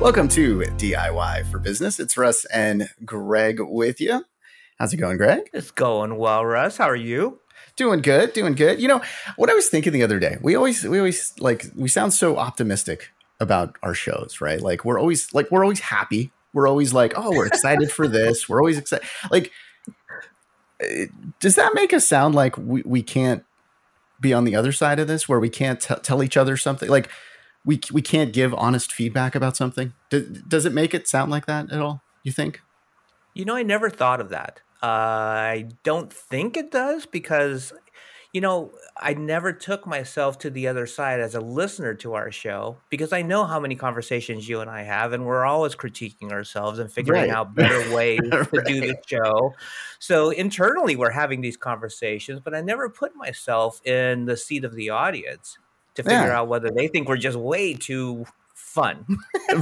Welcome to DIY for Business. It's Russ and Greg with you. How's it going, Greg? It's going well, Russ. How are you? Doing good, doing good. You know, what I was thinking the other day, we always like, we sound so optimistic about our shows, right? Like we're always happy. We're always like, oh, we're excited for this. We're always excited. Like, does that make us sound like we can't be on the other side of this, where we can't tell each other something? Like we can't give honest feedback about something? Does it make it sound like that at all, you think? You know, I never thought of that. I don't think it does, because, you know, I never took myself to the other side as a listener to our show, because I know how many conversations you and I have, and we're always critiquing ourselves and figuring out better ways to do the show. So internally, we're having these conversations, but I never put myself in the seat of the audience to figure out whether they think we're just way too fun.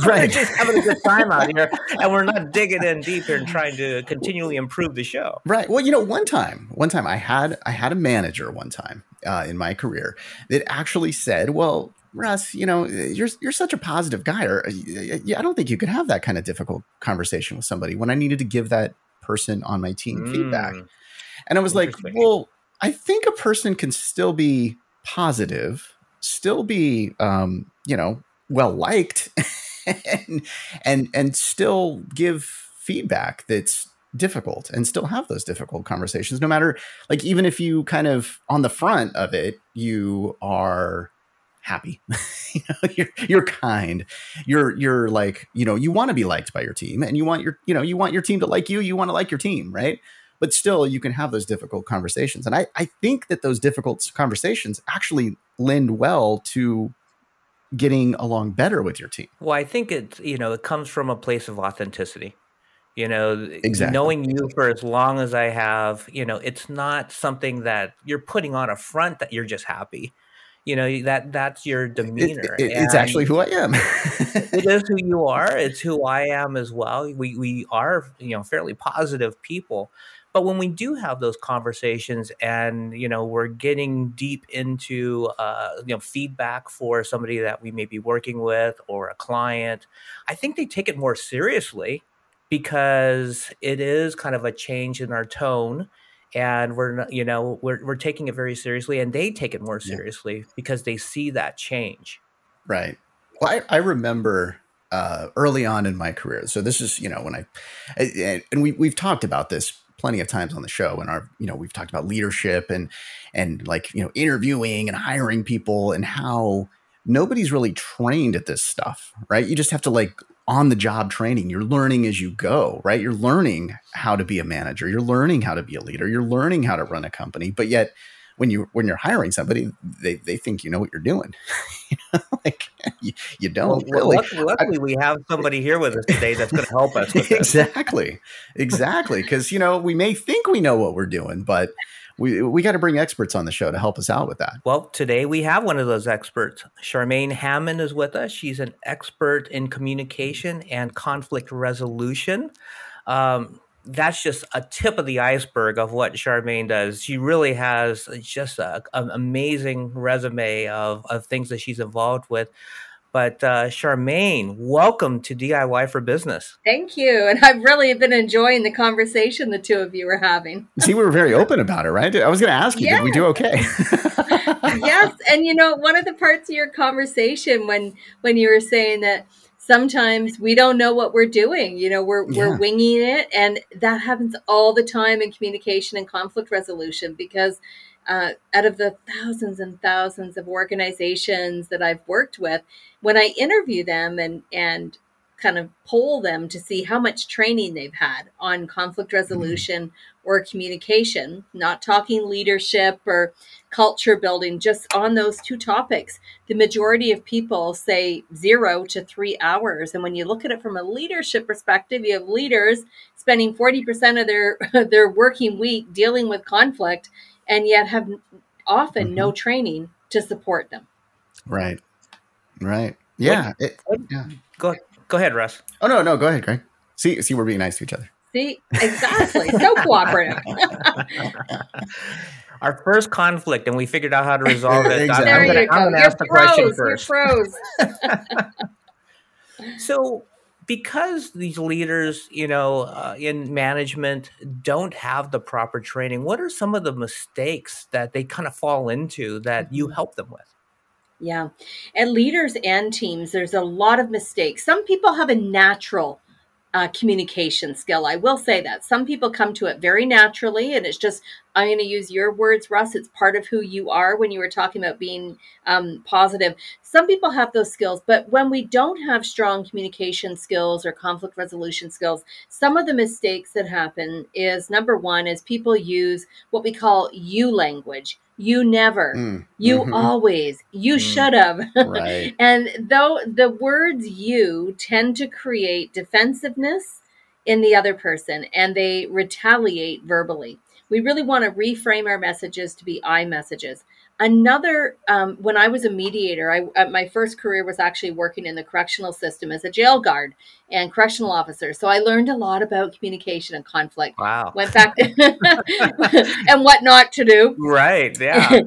We're just having a good time out here, and we're not digging in deeper and trying to continually improve the show. Right. Well, you know, one time I had a manager in my career that actually said, well, Russ, you know, you're such a positive guy, or I don't think you could have that kind of difficult conversation with somebody, when I needed to give that person on my team feedback. And I was like, well, I think a person can still be positive, still be, you know, well liked, and still give feedback that's difficult, and still have those difficult conversations, no matter, like, even if you kind of on the front of it, you are happy, you know, you're kind, you're like, you know, you want to be liked by your team, and you want your team to like you, you want to like your team. Right. But still, you can have those difficult conversations. And I think that those difficult conversations actually lend well to getting along better with your team. Well, I think it's, you know, it comes from a place of authenticity. You know, exactly. Knowing you for as long as I have, you know, it's not something that you're putting on a front that you're just happy. You know, that's your demeanor. It's actually who I am. It is who you are. It's who I am as well. We are, you know, fairly positive people. But when we do have those conversations, and, you know, we're getting deep into, you know, feedback for somebody that we may be working with, or a client, I think they take it more seriously, because it is kind of a change in our tone, and we're taking it very seriously, and they take it more seriously because they see that change. Right. Well, I remember early on in my career. So this is, you know, when we've talked about this plenty of times on the show, and our, you know, we've talked about leadership and like, you know, interviewing and hiring people, and how nobody's really trained at this stuff, right? You just have to, like, on the job training, you're learning as you go, right? You're learning how to be a manager, you're learning how to be a leader, you're learning how to run a company. But yet when you're hiring somebody, they think you know what you're doing. You know, like you don't. Well, really. Luckily, we have somebody here with us today that's going to help us with this. Exactly. Because, you know, we may think we know what we're doing, but we got to bring experts on the show to help us out with that. Well, today we have one of those experts. Charmaine Hammond is with us. She's an expert in communication and conflict resolution. That's just a tip of the iceberg of what Charmaine does. She really has just an amazing resume of things that she's involved with. But Charmaine, welcome to DIY for Business. Thank you. And I've really been enjoying the conversation the two of you were having. See, we were very open about it, right? I was going to ask you, Did we do okay? Yes. And, you know, one of the parts of your conversation when you were saying that sometimes we don't know what we're doing. You know, we're winging it. And that happens all the time in communication and conflict resolution, because out of the thousands and thousands of organizations that I've worked with, when I interview them and kind of poll them to see how much training they've had on conflict resolution or communication, not talking leadership or culture building, just on those two topics, the majority of people say 0 to 3 hours. And when you look at it from a leadership perspective, you have leaders spending 40% of their working week dealing with conflict, and yet have often no training to support them. Right. Right. Yeah. Go ahead, Russ. Oh, no, go ahead, Greg. See, we're being nice to each other. See, exactly. So cooperative. Our first conflict, and we figured out how to resolve it. Exactly. I'm going to ask the question first. You froze. So because these leaders, in management don't have the proper training, what are some of the mistakes that they kind of fall into that you help them with? Yeah. And leaders and teams, there's a lot of mistakes. Some people have a natural communication skill. I will say that. Some people come to it very naturally, and it's just, I'm going to use your words, Russ, it's part of who you are when you were talking about being positive. Some people have those skills, but when we don't have strong communication skills or conflict resolution skills, some of the mistakes that happen is, number one, is people use what we call you language. You never, you always, you should have. Right. And though the words you tend to create defensiveness in the other person, and they retaliate verbally. We really want to reframe our messages to be I messages. Another, when I was a mediator, my first career was actually working in the correctional system as a jail guard and correctional officer. So I learned a lot about communication and conflict. Wow. Went back and what not to do. Right. Yeah.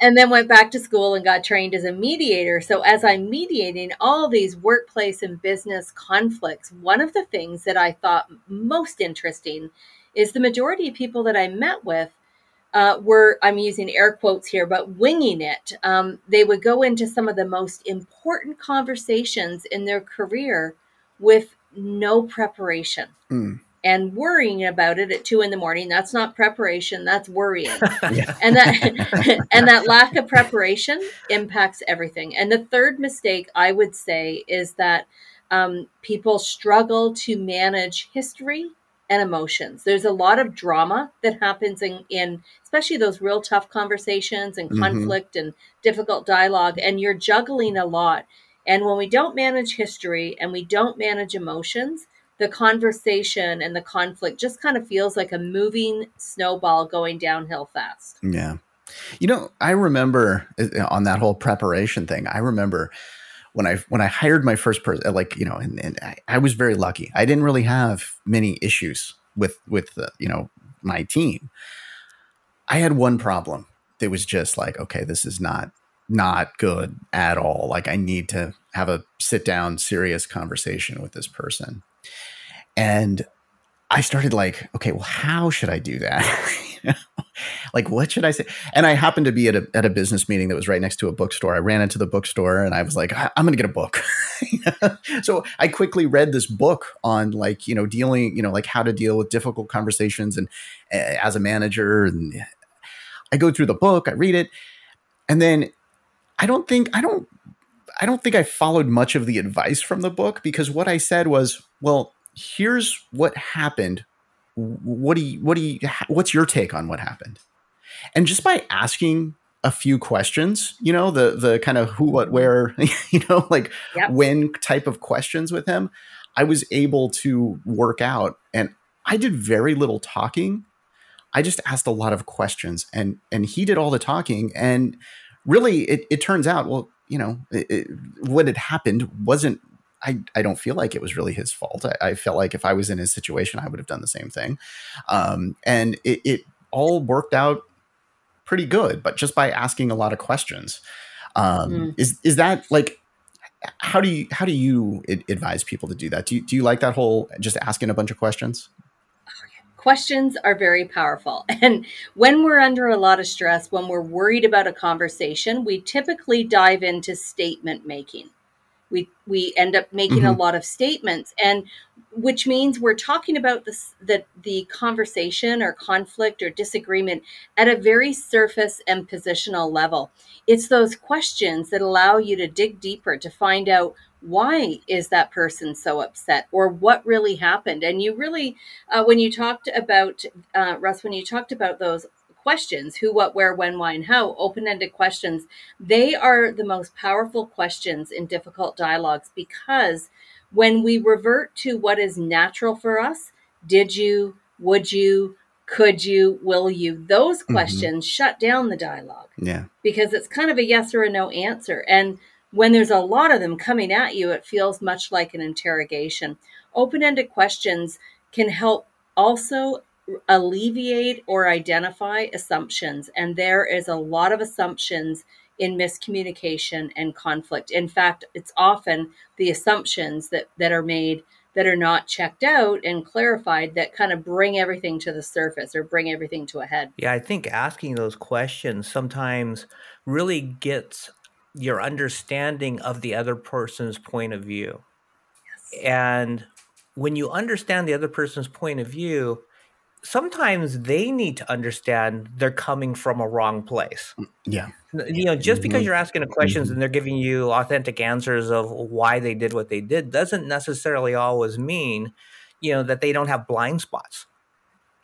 And then went back to school and got trained as a mediator. So as I'm mediating all these workplace and business conflicts, one of the things that I thought most interesting is the majority of people that I met with were, I'm using air quotes here, but winging it. They would go into some of the most important conversations in their career with no preparation and worrying about it at 2 a.m. That's not preparation, that's worrying. Yeah. And that lack of preparation impacts everything. And the third mistake I would say is that people struggle to manage history and emotions. There's a lot of drama that happens in especially those real tough conversations and conflict and difficult dialogue, and you're juggling a lot. And when we don't manage history and we don't manage emotions, the conversation and the conflict just kind of feels like a moving snowball going downhill fast. Yeah. I remember on that whole preparation thing, I remember when I hired my first person, I was very lucky. I didn't really have many issues with my team. I had one problem that was just like, okay, this is not good at all. Like, I need to have a sit down, serious conversation with this person. And I started like, okay, well, how should I do that? Like, what should I say? And I happened to be at a business meeting that was right next to a bookstore. I ran into the bookstore and I was like, I'm going to get a book. So I quickly read this book on how to deal with difficult conversations and as a manager. And I go through the book, I read it. And then I don't think I followed much of the advice from the book, because what I said was, well, here's what happened. What's your take on what happened? And just by asking a few questions, the kind of who, what, where, yep, when type of questions with him, I was able to work out, and I did very little talking. I just asked a lot of questions, and he did all the talking. And really it turns out, well, what had happened wasn't, I don't feel like it was really his fault. I felt like if I was in his situation, I would have done the same thing. And it all worked out pretty good, but just by asking a lot of questions. Is that like, how do you advise people to do that? Do you like that whole just asking a bunch of questions? Questions are very powerful. And when we're under a lot of stress, when we're worried about a conversation, we typically dive into statement making. We end up making a lot of statements, and which means we're talking about the conversation or conflict or disagreement at a very surface and positional level. It's those questions that allow you to dig deeper to find out, why is that person so upset, or what really happened? And you really, when you talked about, Russ, when you talked about those questions, who, what, where, when, why, and how, open-ended questions, they are the most powerful questions in difficult dialogues, because when we revert to what is natural for us, did you, would you, could you, will you, those questions shut down the dialogue. Yeah. Because it's kind of a yes or a no answer. And when there's a lot of them coming at you, it feels much like an interrogation. Open-ended questions can help also alleviate or identify assumptions. And there is a lot of assumptions in miscommunication and conflict. In fact, it's often the assumptions that are made that are not checked out and clarified that kind of bring everything to the surface or bring everything to a head. Yeah, I think asking those questions sometimes really gets your understanding of the other person's point of view. Yes. And when you understand the other person's point of view, sometimes they need to understand they're coming from a wrong place. Yeah. You know, just because you're asking them questions and they're giving you authentic answers of why they did what they did doesn't necessarily always mean, you know, that they don't have blind spots.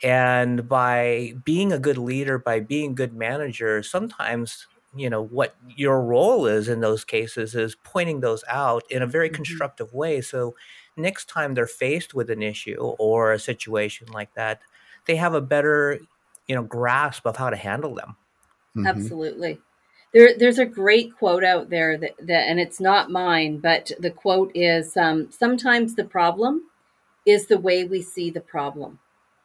And by being a good leader, by being a good manager, sometimes, you know, what your role is in those cases is pointing those out in a very constructive way. So next time they're faced with an issue or a situation like that, they have a better, you know, grasp of how to handle them. Mm-hmm. Absolutely. There's a great quote out there that, and it's not mine, but the quote is, sometimes the problem is the way we see the problem.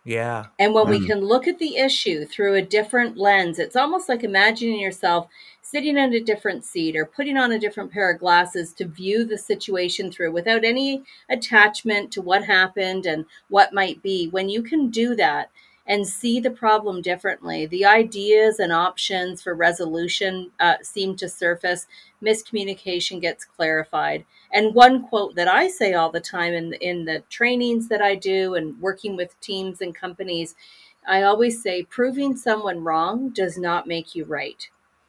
Yeah. And when we can look at the issue through a different lens, it's almost like imagining yourself sitting in a different seat or putting on a different pair of glasses to view the situation through without any attachment to what happened and what might be. When you can do that and see the problem differently, the ideas and options for resolution seem to surface, miscommunication gets clarified. And one quote that I say all the time in the trainings that I do and working with teams and companies, I always say, proving someone wrong does not make you right.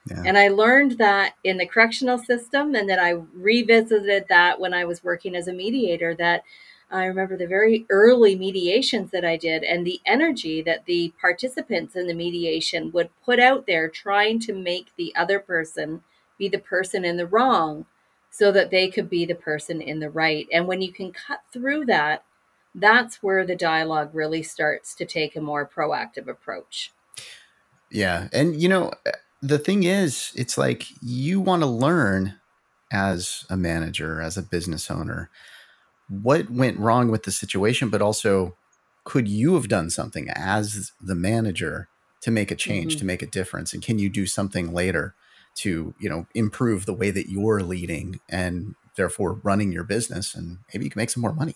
Yeah. And I learned that in the correctional system, and then I revisited that when I was working as a mediator, that I remember the very early mediations that I did and the energy that the participants in the mediation would put out there trying to make the other person be the person in the wrong so that they could be the person in the right. And when you can cut through that, that's where the dialogue really starts to take a more proactive approach. Yeah. And, you know, the thing is, it's like you want to learn as a manager, as a business owner, what went wrong with the situation, but also could you have done something as the manager to make a change, to make a difference? And can you do something later to, you know, improve the way that you're leading and therefore running your business? And maybe you can make some more money,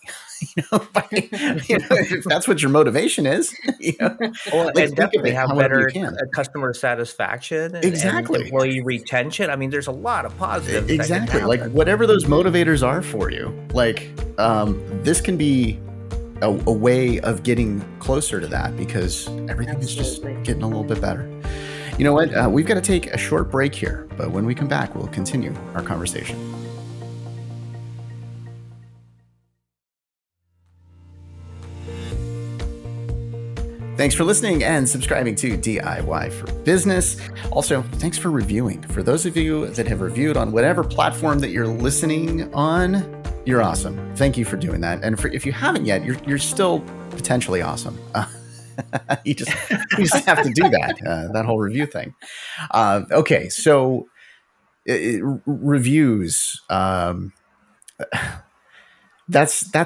you know, by, you know, if that's what your motivation is, you know, well, and definitely have better customer satisfaction and, and employee retention. I mean, there's a lot of positives. Exactly. Like whatever those motivators are for you, like this can be a way of getting closer to that because everything is just getting a little bit better. You know what? We've got to take a short break here, but when we come back, we'll continue our conversation. Thanks for listening and subscribing to DIY for Business. Also, thanks for reviewing. For those of you that have reviewed on whatever platform that you're listening on, you're awesome. Thank you for doing that. And if you haven't yet, you're still potentially awesome. You just have to do that, that whole review thing. Okay, so reviews. That's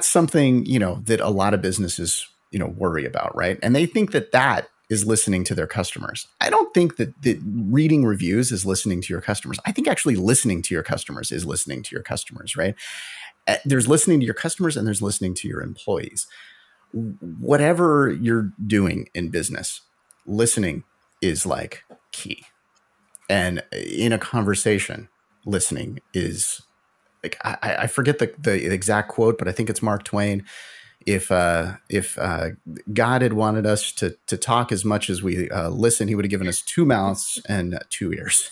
something, you know, that a lot of businesses, you know, worry about, right? And they think that is listening to their customers. I don't think that reading reviews is listening to your customers. I think actually listening to your customers is listening to your customers, right? There's listening to your customers and there's listening to your employees. Whatever you're doing in business, listening is like key. And in a conversation, listening is like, I forget the exact quote, but I think it's Mark Twain. If God had wanted us to talk as much as we listen, he would have given us two mouths and two ears.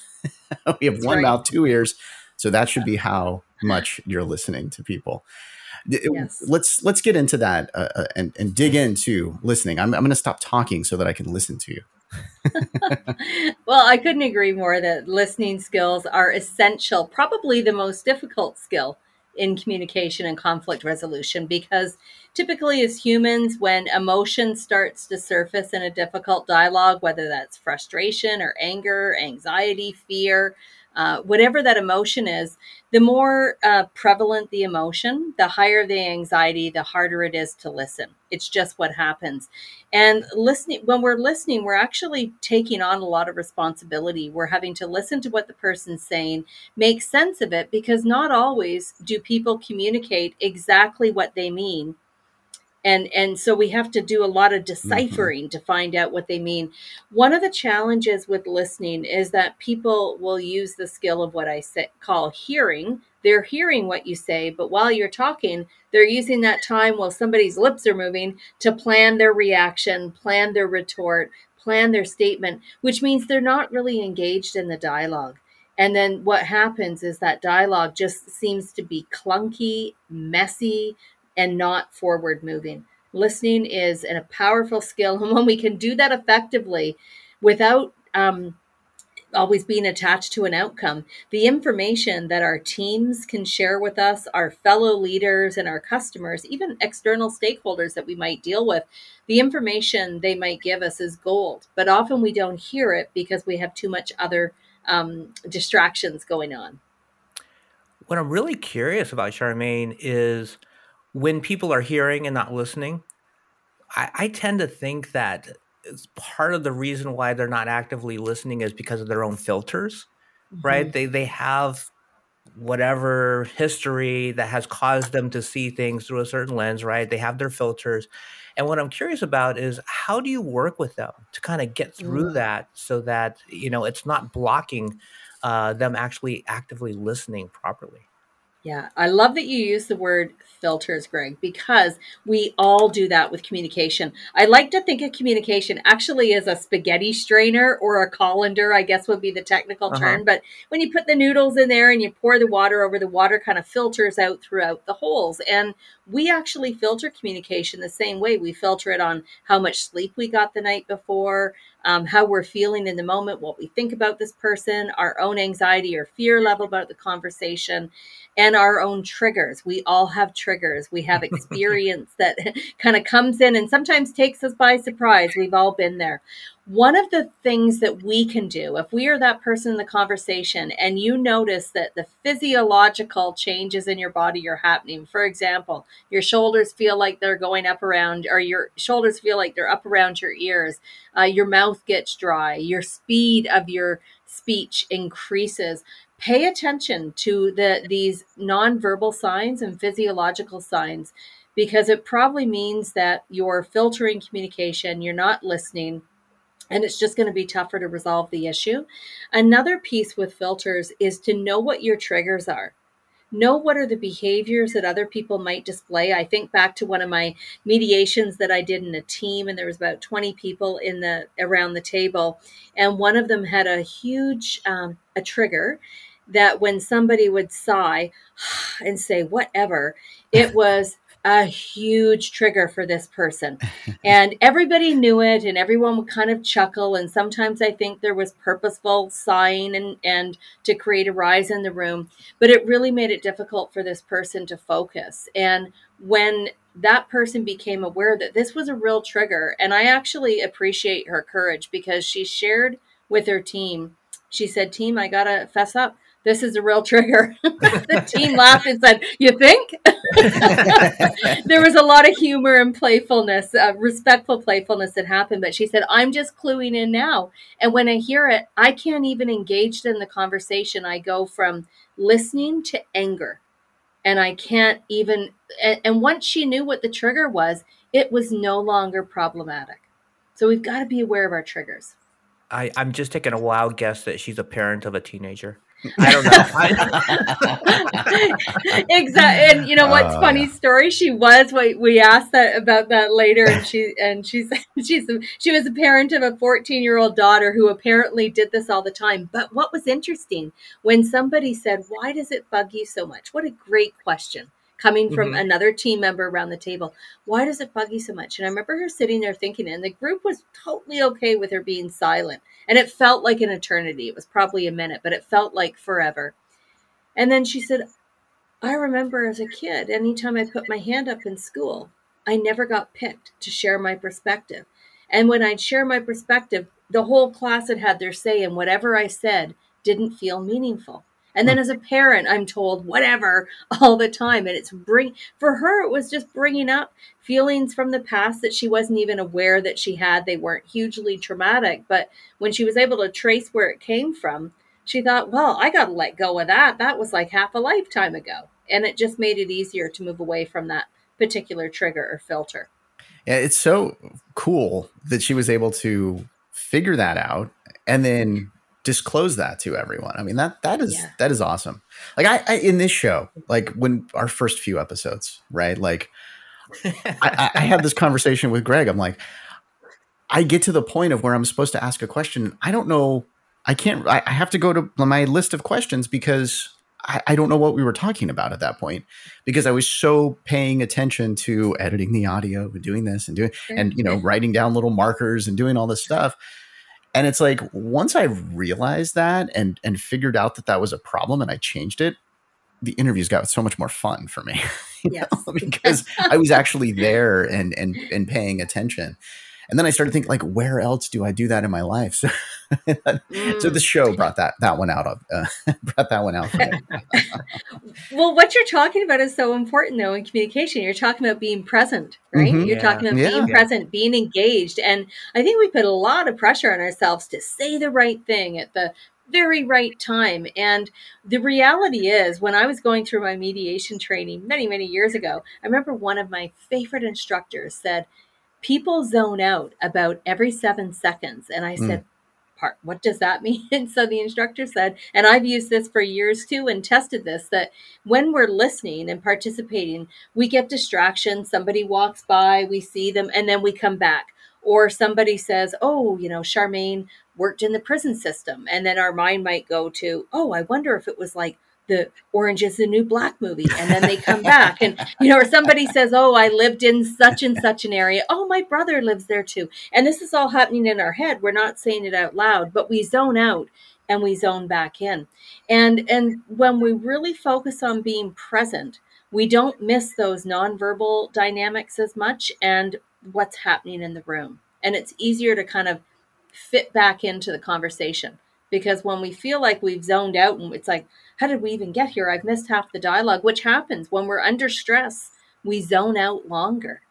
We have one mouth, two ears. So that should be how much you're listening to people. Yes. Let's get into that and dig into listening. I'm going to stop talking so that I can listen to you. Well, I couldn't agree more that listening skills are essential, probably the most difficult skill in communication and conflict resolution, because typically as humans, when emotion starts to surface in a difficult dialogue, whether that's frustration or anger, anxiety, fear, whatever that emotion is, the more prevalent the emotion, the higher the anxiety, the harder it is to listen. It's just what happens. And listening, when we're listening, we're actually taking on a lot of responsibility. We're having to listen to what the person's saying, make sense of it, because not always do people communicate exactly what they mean. And so we have to do a lot of deciphering to find out what they mean. One of the challenges with listening is that people will use the skill of what I call hearing. They're hearing what you say, but while you're talking, they're using that time while somebody's lips are moving to plan their reaction, plan their retort, plan their statement, which means they're not really engaged in the dialogue. And then what happens is that dialogue just seems to be clunky, messy, and not forward moving. Listening is a powerful skill. And when we can do that effectively without always being attached to an outcome, the information that our teams can share with us, our fellow leaders and our customers, even external stakeholders that we might deal with, the information they might give us is gold. But often we don't hear it because we have too much other distractions going on. What I'm really curious about, Charmaine, is when people are hearing and not listening, I tend to think that it's part of the reason why they're not actively listening is because of their own filters, right? They have whatever history that has caused them to see things through a certain lens, right? They have their filters. And what I'm curious about is, how do you work with them to kind of get through that so that, you know, it's not blocking them actually actively listening properly? Yeah, I love that you use the word filters, Greg, because we all do that with communication. I like to think of communication actually as a spaghetti strainer or a colander, I guess would be the technical term. But when you put the noodles in there and you pour the water over, the water kind of filters out throughout the holes. And we actually filter communication the same way. We filter it on how much sleep we got the night before, how we're feeling in the moment, what we think about this person, our own anxiety or fear level about the conversation, and our own triggers. We all have triggers. We have experience that kind of comes in and sometimes takes us by surprise. We've all been there. One of the things that we can do, if we are that person in the conversation and you notice that the physiological changes in your body are happening, for example, your shoulders feel like they're going up around, or your shoulders feel like they're up around your ears, your mouth gets dry, your speed of your speech increases. Pay attention to these nonverbal signs and physiological signs, because it probably means that you're filtering communication, you're not listening, and it's just going to be tougher to resolve the issue. Another piece with filters is to know what your triggers are. Know what are the behaviors that other people might display. I think back to one of my mediations that I did in a team, and there was about 20 people around the table, and one of them had a huge a trigger that when somebody would sigh and say whatever, it was a huge trigger for this person. And everybody knew it, and everyone would kind of chuckle. And sometimes I think there was purposeful sighing and to create a rise in the room. But it really made it difficult for this person to focus. And when that person became aware that this was a real trigger, and I actually appreciate her courage, because she shared with her team. She said, "Team, I got to fess up. This is a real trigger." The team laughed and said, "You think?" There was a lot of humor and playfulness, respectful playfulness that happened. But she said, "I'm just cluing in now. And when I hear it, I can't even engage in the conversation. I go from listening to anger. And I can't even." And once she knew what the trigger was, it was no longer problematic. So we've got to be aware of our triggers. I'm just taking a wild guess that she's a parent of a teenager. I don't know. Exactly. And you know what's funny story? She was. We asked that about that later, and she was a parent of a 14-year-old daughter who apparently did this all the time. But what was interesting, when somebody said, "Why does it bug you so much?" What a great question coming from another team member around the table. Why does it bug you so much? And I remember her sitting there thinking, and the group was totally okay with her being silent. And it felt like an eternity. It was probably a minute, but it felt like forever. And then she said, "I remember as a kid, anytime I put my hand up in school, I never got picked to share my perspective. And when I'd share my perspective, the whole class had their say, and whatever I said didn't feel meaningful. And then as a parent, I'm told whatever all the time. And for her, it was just bringing up feelings from the past that she wasn't even aware that she had. They weren't hugely traumatic. But when she was able to trace where it came from, she thought, well, I got to let go of that. That was like half a lifetime ago. And it just made it easier to move away from that particular trigger or filter. Yeah, it's so cool that she was able to figure that out and then disclose that to everyone. I mean, that is awesome. Like I in this show, like when our first few episodes, right? Like I had this conversation with Greg. I'm like, I get to the point of where I'm supposed to ask a question. I don't know. I have to go to my list of questions because I don't know what we were talking about at that point, because I was so paying attention to editing the audio and doing this and writing down little markers and doing all this stuff. And it's like, once I realized that and figured out that was a problem and I changed it, the interviews got so much more fun for me. Yes. Because I was actually there and paying attention. And then I started thinking, like, where else do I do that in my life? So, so the show brought that one out. Well, what you're talking about is so important, though, in communication. You're talking about being present, right? Mm-hmm. You're talking about being present, being engaged. And I think we put a lot of pressure on ourselves to say the right thing at the very right time. And the reality is, when I was going through my mediation training many, many years ago, I remember one of my favorite instructors said, people zone out about every 7 seconds. And I said, what does that mean? And so the instructor said, and I've used this for years too and tested this, that when we're listening and participating, we get distractions. Somebody walks by, we see them, and then we come back. Or somebody says, Charmaine worked in the prison system. And then our mind might go to, I wonder if it was like the Orange is the New Black movie. And then they come back and, or somebody says, I lived in such and such an area. Oh, my brother lives there too. And this is all happening in our head. We're not saying it out loud, but we zone out and we zone back in. And when we really focus on being present, we don't miss those nonverbal dynamics as much and what's happening in the room. And it's easier to kind of fit back into the conversation. Because when we feel like we've zoned out and it's like, how did we even get here? I've missed half the dialogue, which happens when we're under stress. We zone out longer.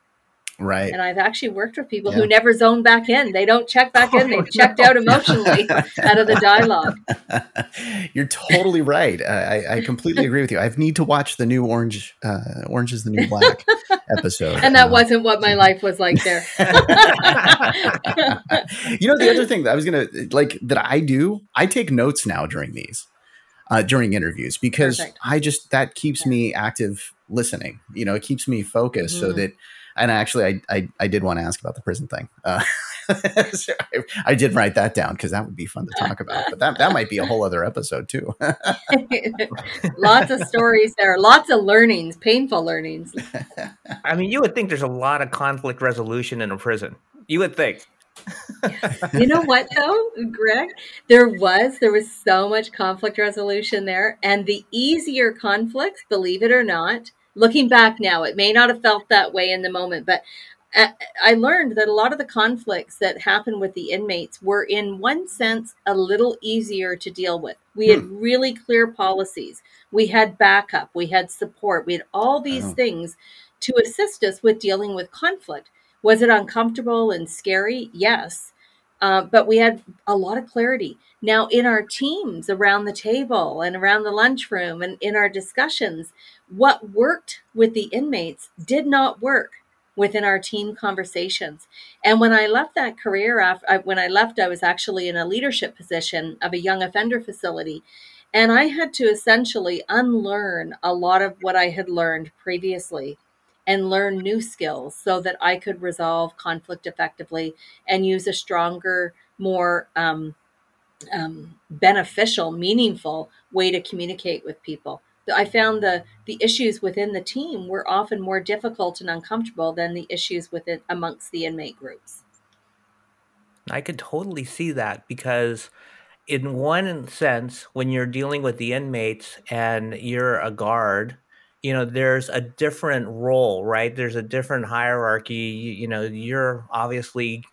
Right. And I've actually worked with people who never zone back in. They don't check back in. They've checked out emotionally out of the dialogue. You're totally right. I completely agree with you. I need to watch the new Orange is the New Black episode. And that wasn't what my life was like there. The other thing that I was going to that I do, I take notes now during these, during interviews, because that keeps me active listening. It keeps me focused so that, and actually I did want to ask about the prison thing. So I did write that down because that would be fun to talk about, but that might be a whole other episode too. Lots of stories there, lots of learnings, painful learnings. I mean, you would think there's a lot of conflict resolution in a prison. You would think. You know what though, Greg? There was so much conflict resolution there, and the easier conflicts, believe it or not, looking back now, it may not have felt that way in the moment, but I learned that a lot of the conflicts that happened with the inmates were, in one sense, a little easier to deal with. We had really clear policies. We had backup. We had support. We had all these things to assist us with dealing with conflict. Was it uncomfortable and scary? Yes. But we had a lot of clarity. Now, in our teams around the table and around the lunchroom and in our discussions, what worked with the inmates did not work within our team conversations. And when I left that career, I was actually in a leadership position of a young offender facility. And I had to essentially unlearn a lot of what I had learned previously and learn new skills so that I could resolve conflict effectively and use a stronger, more beneficial, meaningful way to communicate with people. I found the issues within the team were often more difficult and uncomfortable than the issues amongst the inmate groups. I could totally see that, because in one sense, when you're dealing with the inmates and you're a guard, there's a different role, right? There's a different hierarchy. You're obviously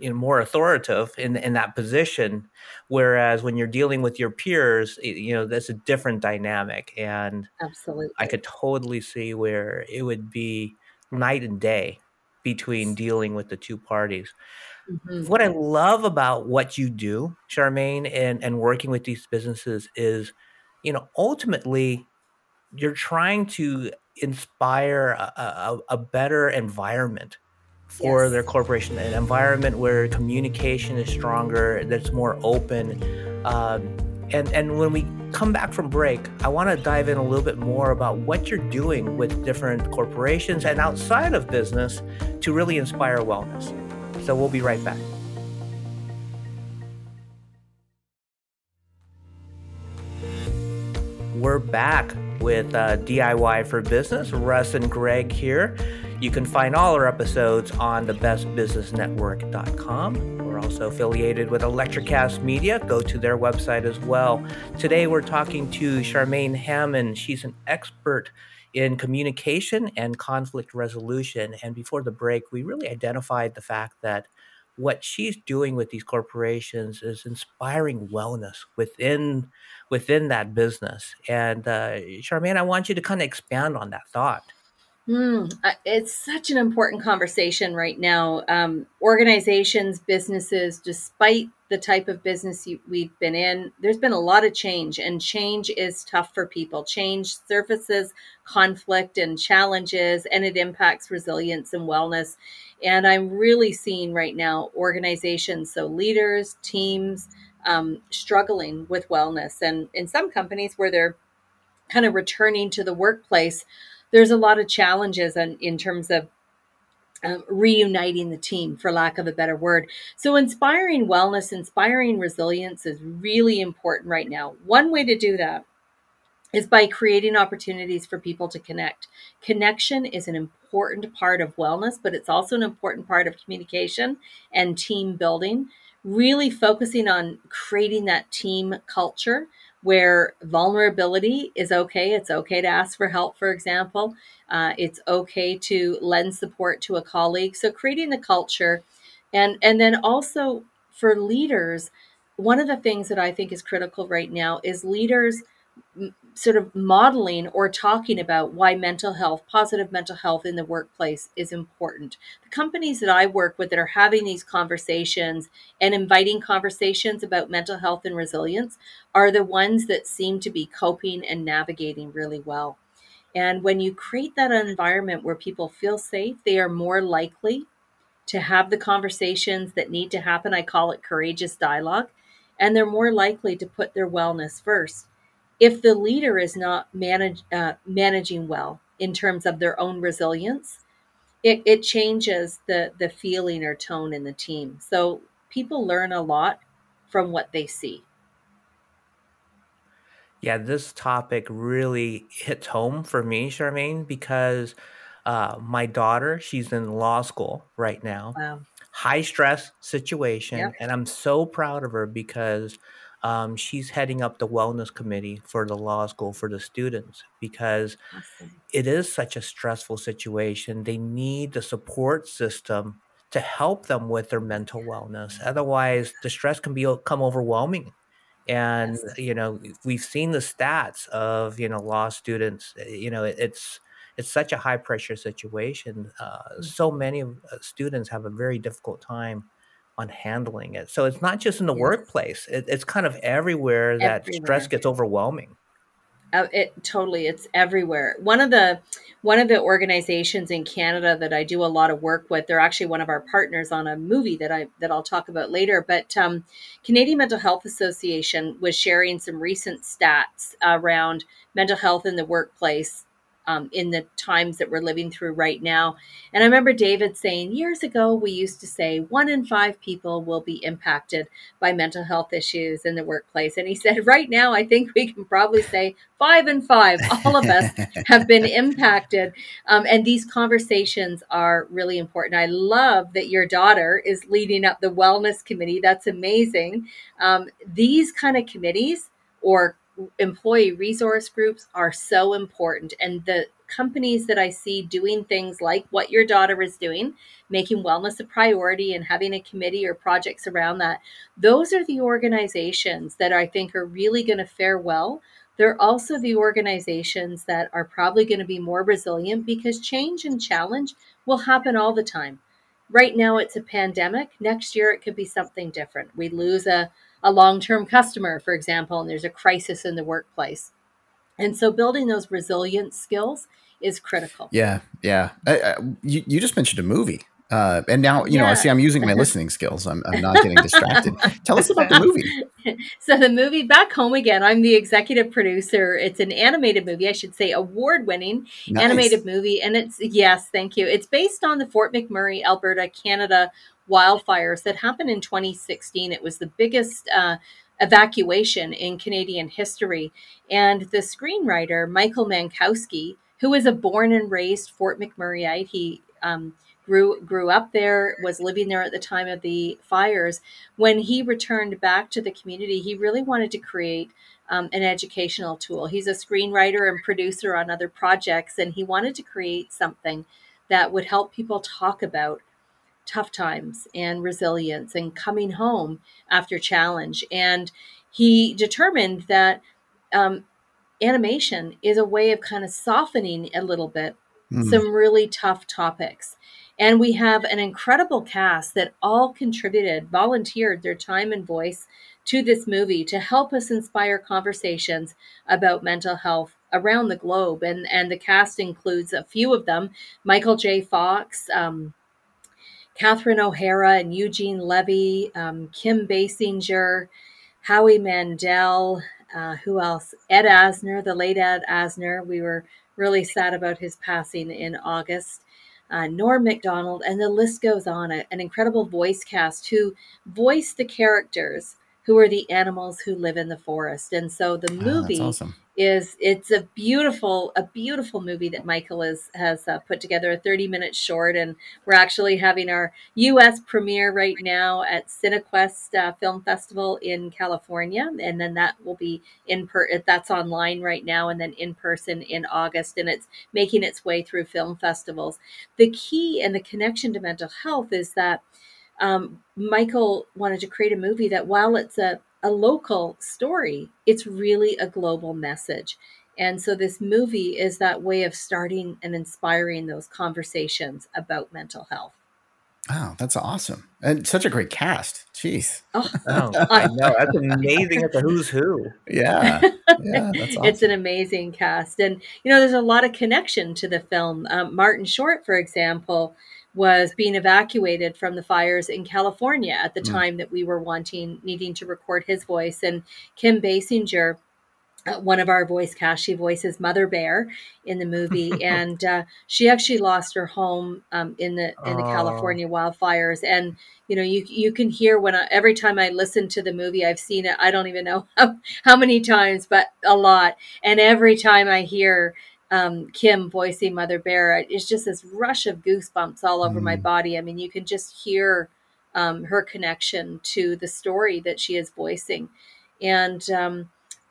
more authoritative in that position. Whereas when you're dealing with your peers, that's a different dynamic. And absolutely, I could totally see where it would be night and day between dealing with the two parties. Mm-hmm. What I love about what you do, Charmaine, and working with these businesses is, ultimately you're trying to inspire a better environment for yes. their corporation, an environment where communication is stronger, that's more open. And when we come back from break, I want to dive in a little bit more about what you're doing with different corporations and outside of business to really inspire wellness. So we'll be right back. We're back with DIY for Business. Russ and Greg here. You can find all our episodes on thebestbusinessnetwork.com. We're also affiliated with Electricast Media. Go to their website as well. Today we're talking to Charmaine Hammond. She's an expert in communication and conflict resolution. And before the break, we really identified the fact that what she's doing with these corporations is inspiring wellness within that business. And Charmaine, I want you to kind of expand on that thought. It's such an important conversation right now. Organizations, businesses, despite the type of business we've been in, there's been a lot of change, and change is tough for people. Change surfaces conflict and challenges, and it impacts resilience and wellness. And I'm really seeing right now organizations, so leaders, teams, struggling with wellness. And in some companies where they're kind of returning to the workplace, there's a lot of challenges in terms of reuniting the team, for lack of a better word. So inspiring wellness, inspiring resilience is really important right now. One way to do that is by creating opportunities for people to connect. Connection is an important part of wellness, but it's also an important part of communication and team building. Really focusing on creating that team culture where vulnerability is okay. It's okay to ask for help, for example. It's okay to lend support to a colleague. So creating the culture. And then also for leaders, one of the things that I think is critical right now is leaders sort of modeling or talking about why mental health, positive mental health in the workplace is important. The companies that I work with that are having these conversations and inviting conversations about mental health and resilience are the ones that seem to be coping and navigating really well. And when you create that environment where people feel safe, they are more likely to have the conversations that need to happen. I call it courageous dialogue. And they're more likely to put their wellness first. If the leader is not managing well in terms of their own resilience, it changes the feeling or tone in the team. So people learn a lot from what they see. Yeah, this topic really hits home for me, Charmaine, because my daughter, she's in law school right now. Wow. High stress situation. Yep. And I'm so proud of her because she's heading up the wellness committee for the law school for the students because it is such a stressful situation. They need the support system to help them with their mental wellness. Otherwise, the stress can become overwhelming. And, we've seen the stats of, law students, it's such a high pressure situation. So many students have a very difficult time on handling it. So it's not just in the workplace. It's kind of everywhere that stress gets overwhelming. It's everywhere. One of the organizations in Canada that I do a lot of work with, they're actually one of our partners on a movie that I'll talk about later. But Canadian Mental Health Association was sharing some recent stats around mental health in the workplace in the times that we're living through right now. And I remember David saying years ago, we used to say 1 in 5 people will be impacted by mental health issues in the workplace. And he said, right now, I think we can probably say 5 in 5, all of us have been impacted. And these conversations are really important. I love that your daughter is leading up the wellness committee. That's amazing. These kind of committees or employee resource groups are so important, and the companies that I see doing things like what your daughter is doing, making wellness a priority and having a committee or projects around that, those are the organizations that I think are really going to fare well. They're also the organizations that are probably going to be more resilient because change and challenge will happen all the time. Right now, it's a pandemic. Next year, it could be something different. We lose a long-term customer, for example, and there's a crisis in the workplace. And so building those resilient skills is critical. Yeah. You just mentioned a movie. And now, you know, I see I'm using my listening skills. I'm not getting distracted. Tell us about the movie. So the movie Back Home Again, I'm the executive producer. It's an animated movie, I should say, award-winning animated movie. And it's, yes, thank you. It's based on the Fort McMurray, Alberta, Canada wildfires that happened in 2016. It was the biggest evacuation in Canadian history. And the screenwriter, Michael Mankowski, who is a born and raised Fort McMurrayite, he grew up there, was living there at the time of the fires. When he returned back to the community, he really wanted to create an educational tool. He's a screenwriter and producer on other projects, and he wanted to create something that would help people talk about tough times and resilience and coming home after challenge. And he determined that animation is a way of kind of softening a little bit some really tough topics. And we have an incredible cast that all contributed, volunteered their time and voice to this movie to help us inspire conversations about mental health around the globe. And the cast includes a few of them, Michael J. Fox, Catherine O'Hara and Eugene Levy, Kim Basinger, Howie Mandel, who else? Ed Asner, the late Ed Asner. We were really sad about his passing in August. Norm MacDonald, and the list goes on. An incredible voice cast who voice the characters who are the animals who live in the forest. And so the movie it's a beautiful movie that Michael has put together, a 30-minute short, and we're actually having our U.S. premiere right now at Cinequest Film Festival in California, and then that will be that's online right now, and then in person in August, and it's making its way through film festivals. The key and the connection to mental health is that Michael wanted to create a movie that, while it's a local story, it's really a global message. And so this movie is that way of starting and inspiring those conversations about mental health. Wow, that's awesome. And such a great cast. Jeez. Oh, I know. That's amazing. That's a who's who. Yeah, that's awesome. It's an amazing cast. And, you know, there's a lot of connection to the film. Martin Short, for example, was being evacuated from the fires in California at the time that we were needing to record his voice. And Kim Basinger, one of our voice cast, she voices Mother Bear in the movie. And she actually lost her home in the California wildfires. And, you know, you can hear every time I listen to the movie, I've seen it, I don't even know how many times, but a lot. And every time I hear Kim voicing Mother Bear, it's just this rush of goosebumps all over my body. I mean, you can just hear her connection to the story that she is voicing. And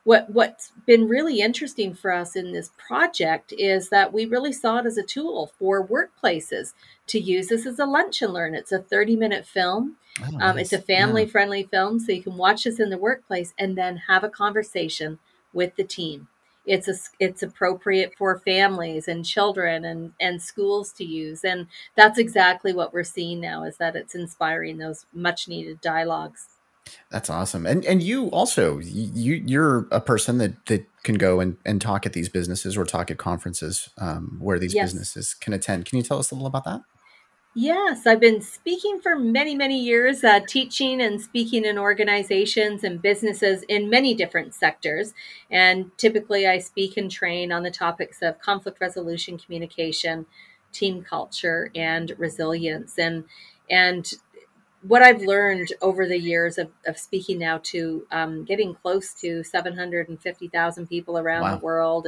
what's been really interesting for us in this project is that we really saw it as a tool for workplaces to use. This is a lunch and learn. It's a 30-minute film. It's a family-friendly film, so you can watch this in the workplace and then have a conversation with the team. It's appropriate for families and children and schools to use. And that's exactly what we're seeing now, is that it's inspiring those much needed dialogues. That's awesome. And you also, you're a person that can go and talk at these businesses or talk at conferences where these businesses can attend. Can you tell us a little about that? Yes, I've been speaking for many, many years, teaching and speaking in organizations and businesses in many different sectors. And typically I speak and train on the topics of conflict resolution, communication, team culture, and resilience. And what I've learned over the years of speaking now to getting close to 750,000 people around the world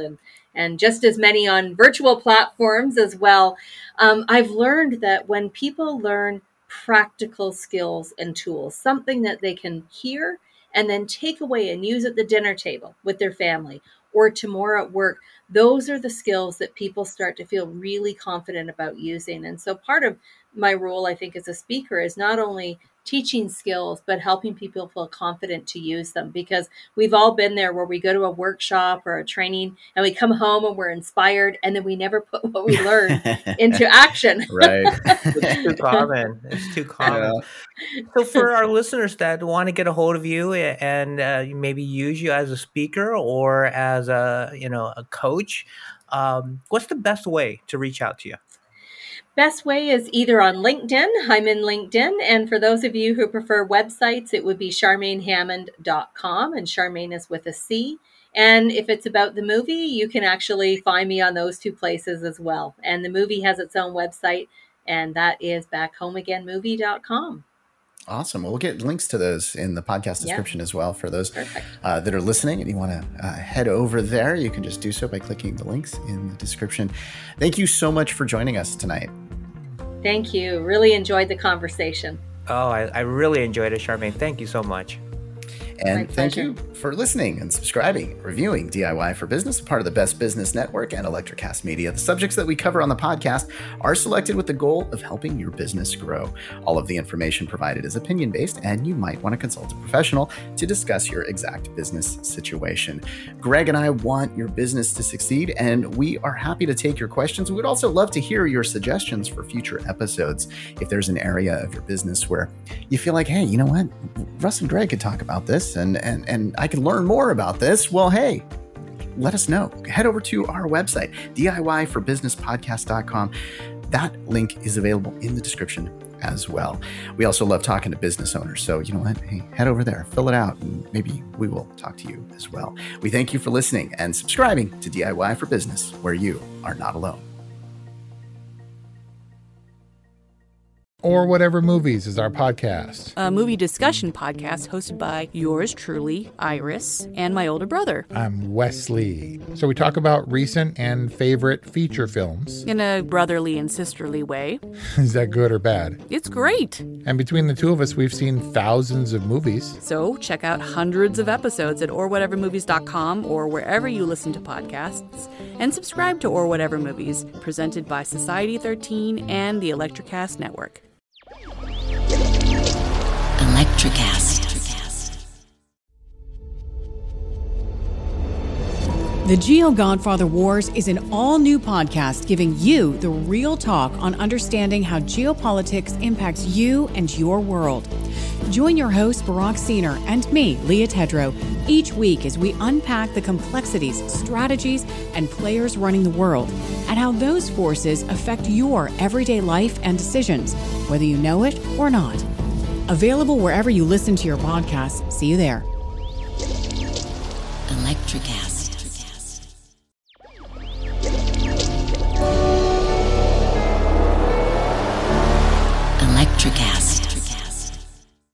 and just as many on virtual platforms as well, I've learned that when people learn practical skills and tools, something that they can hear and then take away and use at the dinner table with their family or tomorrow at work, those are the skills that people start to feel really confident about using. And so part of my role, I think, as a speaker is not only teaching skills, but helping people feel confident to use them, because we've all been there where we go to a workshop or a training and we come home and we're inspired and then we never put what we learned into action. Right. It's too common. Yeah. So for our listeners that want to get a hold of you and maybe use you as a speaker or as a coach, what's the best way to reach out to you? Best way is either on LinkedIn. I'm in LinkedIn. And for those of you who prefer websites, it would be CharmaineHammond.com. And Charmaine is with a C. And if it's about the movie, you can actually find me on those two places as well. And the movie has its own website, and that is BackHomeAgainMovie.com. Awesome. Well, we'll get links to those in the podcast description as well for those that are listening. And you want to head over there, you can just do so by clicking the links in the description. Thank you so much for joining us tonight. Thank you. Really enjoyed the conversation. Oh, I really enjoyed it, Charmaine. Thank you so much. And thank you for listening and subscribing, reviewing DIY for Business, part of the Best Business Network and Electricast Media. The subjects that we cover on the podcast are selected with the goal of helping your business grow. All of the information provided is opinion-based, and you might want to consult a professional to discuss your exact business situation. Greg and I want your business to succeed, and we are happy to take your questions. We would also love to hear your suggestions for future episodes. If there's an area of your business where you feel like, hey, you know what? Russ and Greg could talk about this. And I can learn more about this. Well, hey, let us know. Head over to our website, diyforbusinesspodcast.com. That link is available in the description as well. We also love talking to business owners. So you know what? Hey, head over there, fill it out, and maybe we will talk to you as well. We thank you for listening and subscribing to DIY for Business, where you are not alone. Or Whatever Movies is our podcast. A movie discussion podcast hosted by yours truly, Iris, and my older brother. I'm Wesley. So we talk about recent and favorite feature films. In a brotherly and sisterly way. Is that good or bad? It's great. And between the two of us, we've seen thousands of movies. So check out hundreds of episodes at orwhatevermovies.com or wherever you listen to podcasts. And subscribe to Or Whatever Movies, presented by Society 13 and the Electricast Network. Electricast. The Geo Godfather Wars is an all-new podcast giving you the real talk on understanding how geopolitics impacts you and your world. Join your host, Barack Seener, and me, Leah Tedro, each week as we unpack the complexities, strategies, and players running the world, and how those forces affect your everyday life and decisions, whether you know it or not. Available wherever you listen to your podcasts. See you there. Electricast. Electricast.